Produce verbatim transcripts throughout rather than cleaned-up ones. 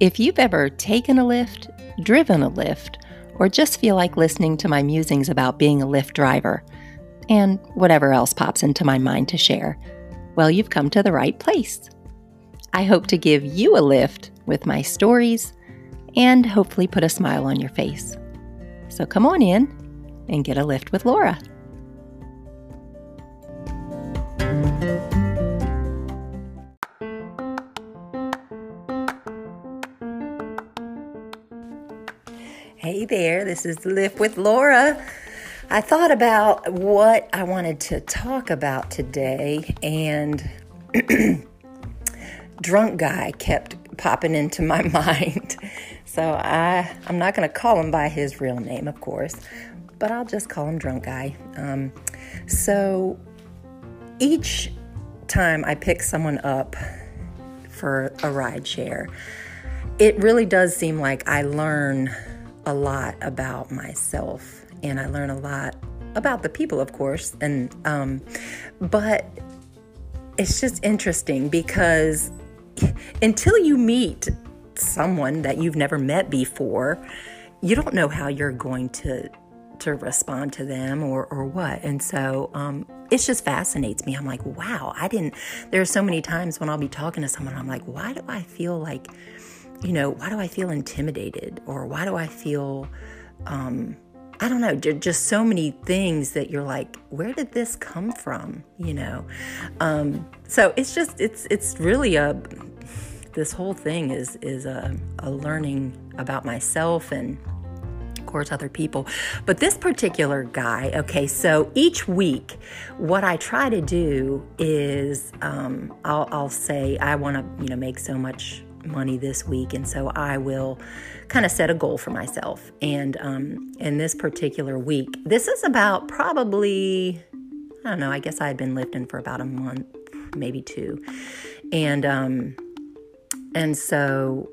If you've ever taken a Lyft, driven a Lyft, or just feel like listening to my musings about being a Lyft driver, and whatever else pops into my mind to share, well, you've come to the right place. I hope to give you a lift with my stories and hopefully put a smile on your face. So come on in and get a lift with Laura. Hey there, this is Lift with Laura. I thought about what I wanted to talk about today, and drunk guy kept popping into my mind. So I, I'm not going to call him by his real name, of course, but I'll just call him drunk guy. Um, so each time I pick someone up for a ride share, it really does seem like I learn a lot about myself. And I learn a lot about the people, of course. And um, but it's just interesting because until you meet someone that you've never met before, you don't know how you're going to to respond to them or or what. And so um, it just fascinates me. I'm like, wow, I didn't. There are so many times when I'll be talking to someone, I'm like, why do I feel like, you know, why do I feel intimidated, or why do I feel um, I don't know, just so many things that you're like, where did this come from? You know? Um, so it's just, it's, it's really a, this whole thing is, is a, a learning about myself and of course other people, but this particular guy, okay. So each week what I try to do is, um, I'll, I'll say, I want to, you know, make so much money this week. And so I will kind of set a goal for myself. And, um, in this particular week, this is about probably, I don't know, I guess I had been lifting for about a month, maybe two. And, um, and so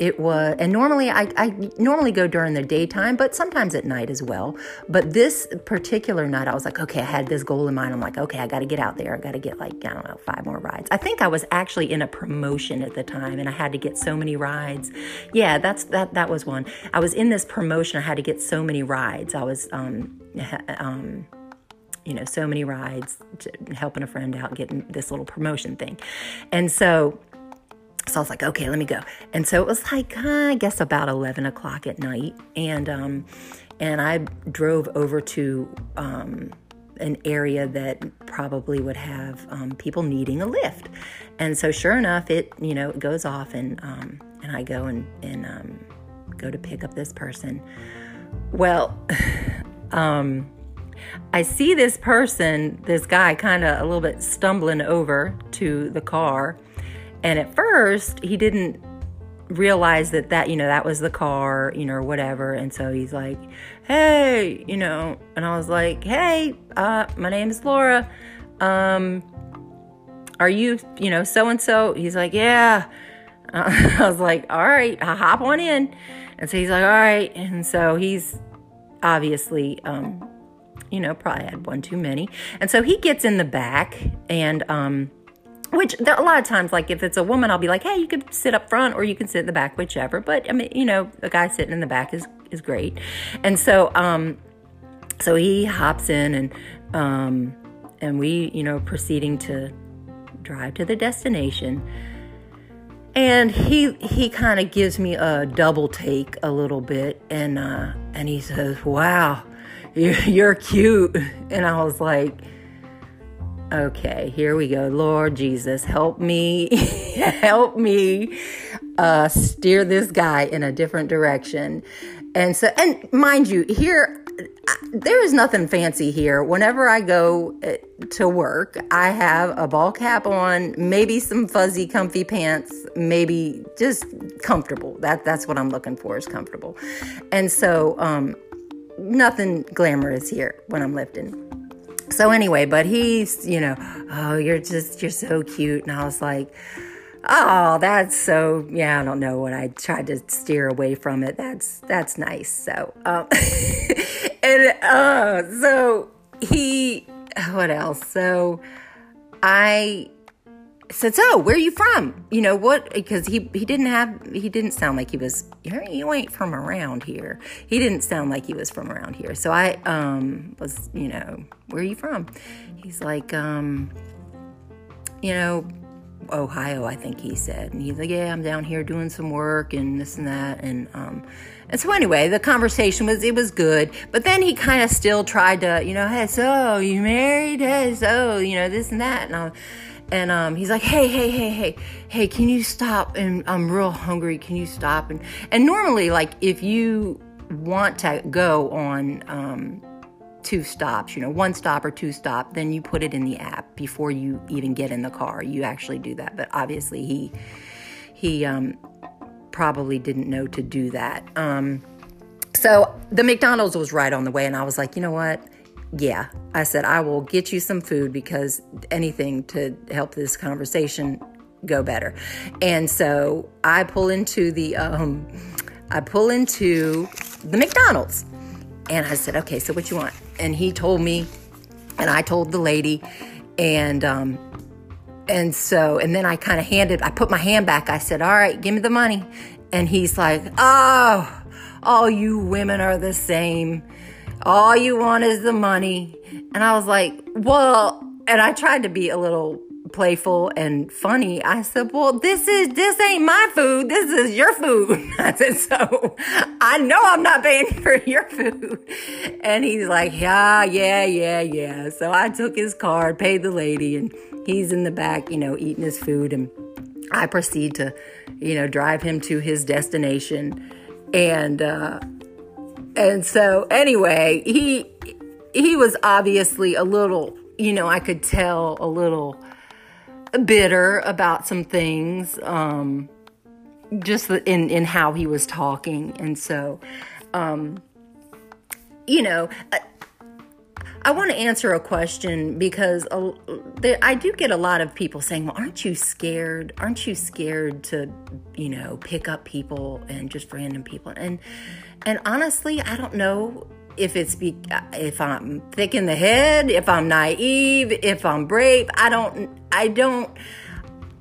it was, and normally I, I normally go during the daytime, but sometimes at night as well. But this particular night, I was like, okay, I had this goal in mind. I'm like, okay, I got to get out there. I got to get like, I don't know, five more rides. I think I was actually in a promotion at the time and I had to get so many rides. Yeah, that's, that, that was one. I was in this promotion. I had to get so many rides. I was, um, um, you know, so many rides, helping a friend out, getting this little promotion thing. And so So I was like, okay, let me go. And so it was like, uh, I guess about eleven o'clock at night. And, um, and I drove over to, um, an area that probably would have, um, people needing a lift. And so sure enough, it, you know, it goes off and, um, and I go and, and, um, go to pick up this person. Well, um, I see this person, this guy kind of a little bit stumbling over to the car. And at first he didn't realize that that, you know, that was the car, you know, or whatever. And so he's like, hey, you know, and I was like, hey, uh, my name is Laura. Um, are you, you know, so-and-so? He's like, yeah. Uh, I was like, all right, I'll hop on in. And so he's like, all right. And so he's obviously, um, you know, probably had one too many. And so he gets in the back and, um, which there are a lot of times, like if it's a woman, I'll be like, hey, you could sit up front or you can sit in the back, whichever. But I mean, you know, a guy sitting in the back is, is great. And so, um, so he hops in and, um, and we, you know, proceeding to drive to the destination. And he, he kind of gives me a double take a little bit. And, uh, and he says, wow, you're, you're cute. And I was like, okay, here we go. Lord Jesus, help me, help me, uh, steer this guy in a different direction. And so, and mind you, here, I, there is nothing fancy here. Whenever I go to work, I have a ball cap on, maybe some fuzzy, comfy pants, maybe just comfortable. That that's what I'm looking for is comfortable. And so, um, nothing glamorous here when I'm lifting. So anyway, but he's, you know, oh, you're just, you're so cute. And I was like, oh, that's so, yeah, I don't know what I tried to steer away from it. That's, that's nice. So, um, and, uh, so he, what else? So I, said, so where are you from? You know what? Because he, he didn't have, he didn't sound like he was, you ain't from around here. He didn't sound like he was from around here. So I um was, you know, where are you from? He's like, um, you know, Ohio, I think he said. And he's like, yeah, I'm down here doing some work and this and that. And, um, and so anyway, the conversation was, it was good, but then he kind of still tried to, you know, hey, so you married? Hey, so, you know, this and that. And I, and, um, he's like, Hey, Hey, Hey, Hey, Hey, can you stop? And I'm real hungry. Can you stop? And, and normally, like, if you want to go on, um, two stops, you know, one stop or two stop, then you put it in the app before you even get in the car. You actually do that. But obviously he, he, um, probably didn't know to do that. Um, so the McDonald's was right on the way. And I was like, you know what? Yeah. I said, I will get you some food because anything to help this conversation go better. And so I pull into the, um, I pull into the McDonald's. And I said, okay, so what you want? And he told me, and I told the lady, and um, and so, and then I kind of handed, I put my hand back. I said, all right, give me the money. And he's like, oh, all you women are the same. All you want is the money. And I was like, well, and I tried to be a little playful and funny. I said, well, this is, this ain't my food. This is your food. I said, so I know I'm not paying for your food. And he's like, yeah, yeah, yeah, yeah. So I took his card, paid the lady, and he's in the back, you know, eating his food. And I proceed to, you know, drive him to his destination. And, uh, and so anyway, he, he was obviously a little, you know, I could tell a little bitter about some things, um, just in, in how he was talking. And so, um, you know, I, I want to answer a question because a, there, I do get a lot of people saying, well, aren't you scared? Aren't you scared to, you know, pick up people and just random people? And, and honestly, I don't know if it's, be, if I'm thick in the head, if I'm naive, if I'm brave, I don't, I don't,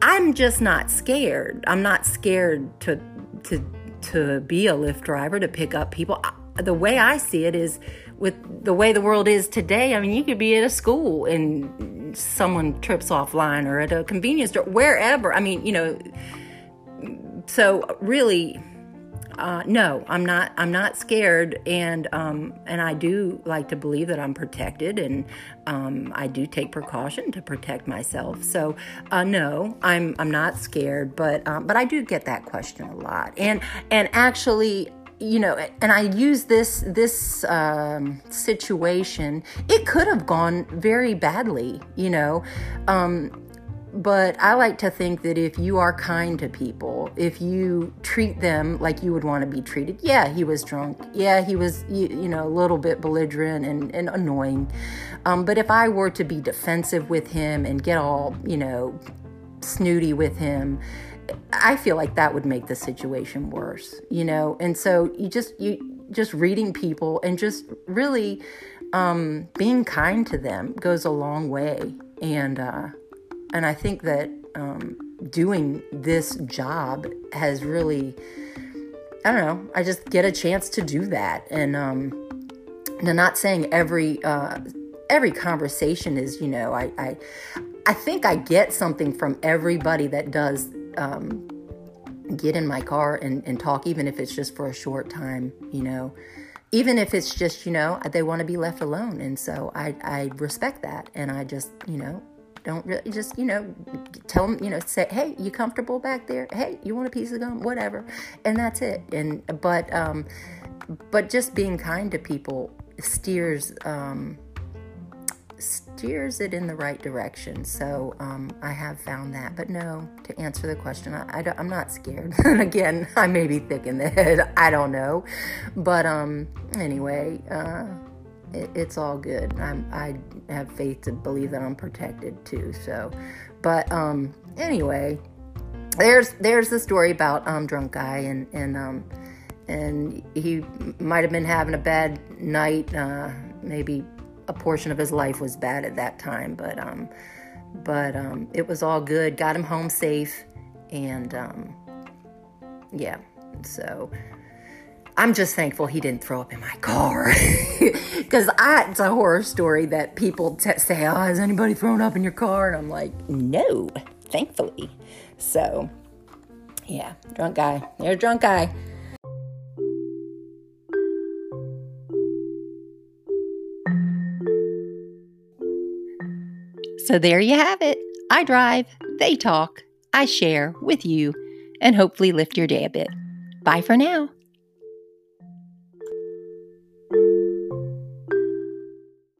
I'm just not scared. I'm not scared to, to, to be a Lyft driver, to pick up people. The way I see it is with the way the world is today. I mean, you could be at a school and someone trips offline or at a convenience store, wherever. I mean, you know, so really, Uh, no, I'm not, I'm not scared. And, um, and I do like to believe that I'm protected, and, um, I do take precaution to protect myself. So, uh, no, I'm, I'm not scared, but, um, but I do get that question a lot. And, and actually, you know, and I use this, this, um, situation, it could have gone very badly, you know, um, but I like to think that if you are kind to people, if you treat them like you would want to be treated, yeah, he was drunk. Yeah, he was, you, you know, a little bit belligerent and, and annoying. Um, but if I were to be defensive with him and get all, you know, snooty with him, I feel like that would make the situation worse, you know? And so you just, you just reading people and just really, um, being kind to them goes a long way. And, uh, And I think that um, doing this job has really, I don't know, I just get a chance to do that. And um, I'm not saying every uh, every conversation is, you know, I, I I think I get something from everybody that does um, get in my car and, and talk, even if it's just for a short time, you know. Even if it's just, you know, they want to be left alone. And so I, I respect that. And I just, you know, don't really just, you know, tell them, you know, say, hey, you comfortable back there? Hey, you want a piece of gum? Whatever. And that's it. And, but, um, but just being kind to people steers, um, steers it in the right direction. So, um, I have found that, but no, to answer the question, I, I don't, I'm not scared. And again, I may be thick in the head. I don't know. But, um, anyway, uh, it's all good. I'm, I have faith to believe that I'm protected too. So, but, um, anyway, there's, there's the story about, um, drunk guy and, and, um, and he might've been having a bad night. Uh, maybe a portion of his life was bad at that time, but, um, But um, it was all good. Got him home safe. And um, yeah, so I'm just thankful he didn't throw up in my car. Because it's a horror story that people t- say, oh, has anybody thrown up in your car? And I'm like, no, thankfully. So yeah, drunk guy. You're a drunk guy. So there you have it. I drive, they talk, I share with you, and hopefully lift your day a bit. Bye for now.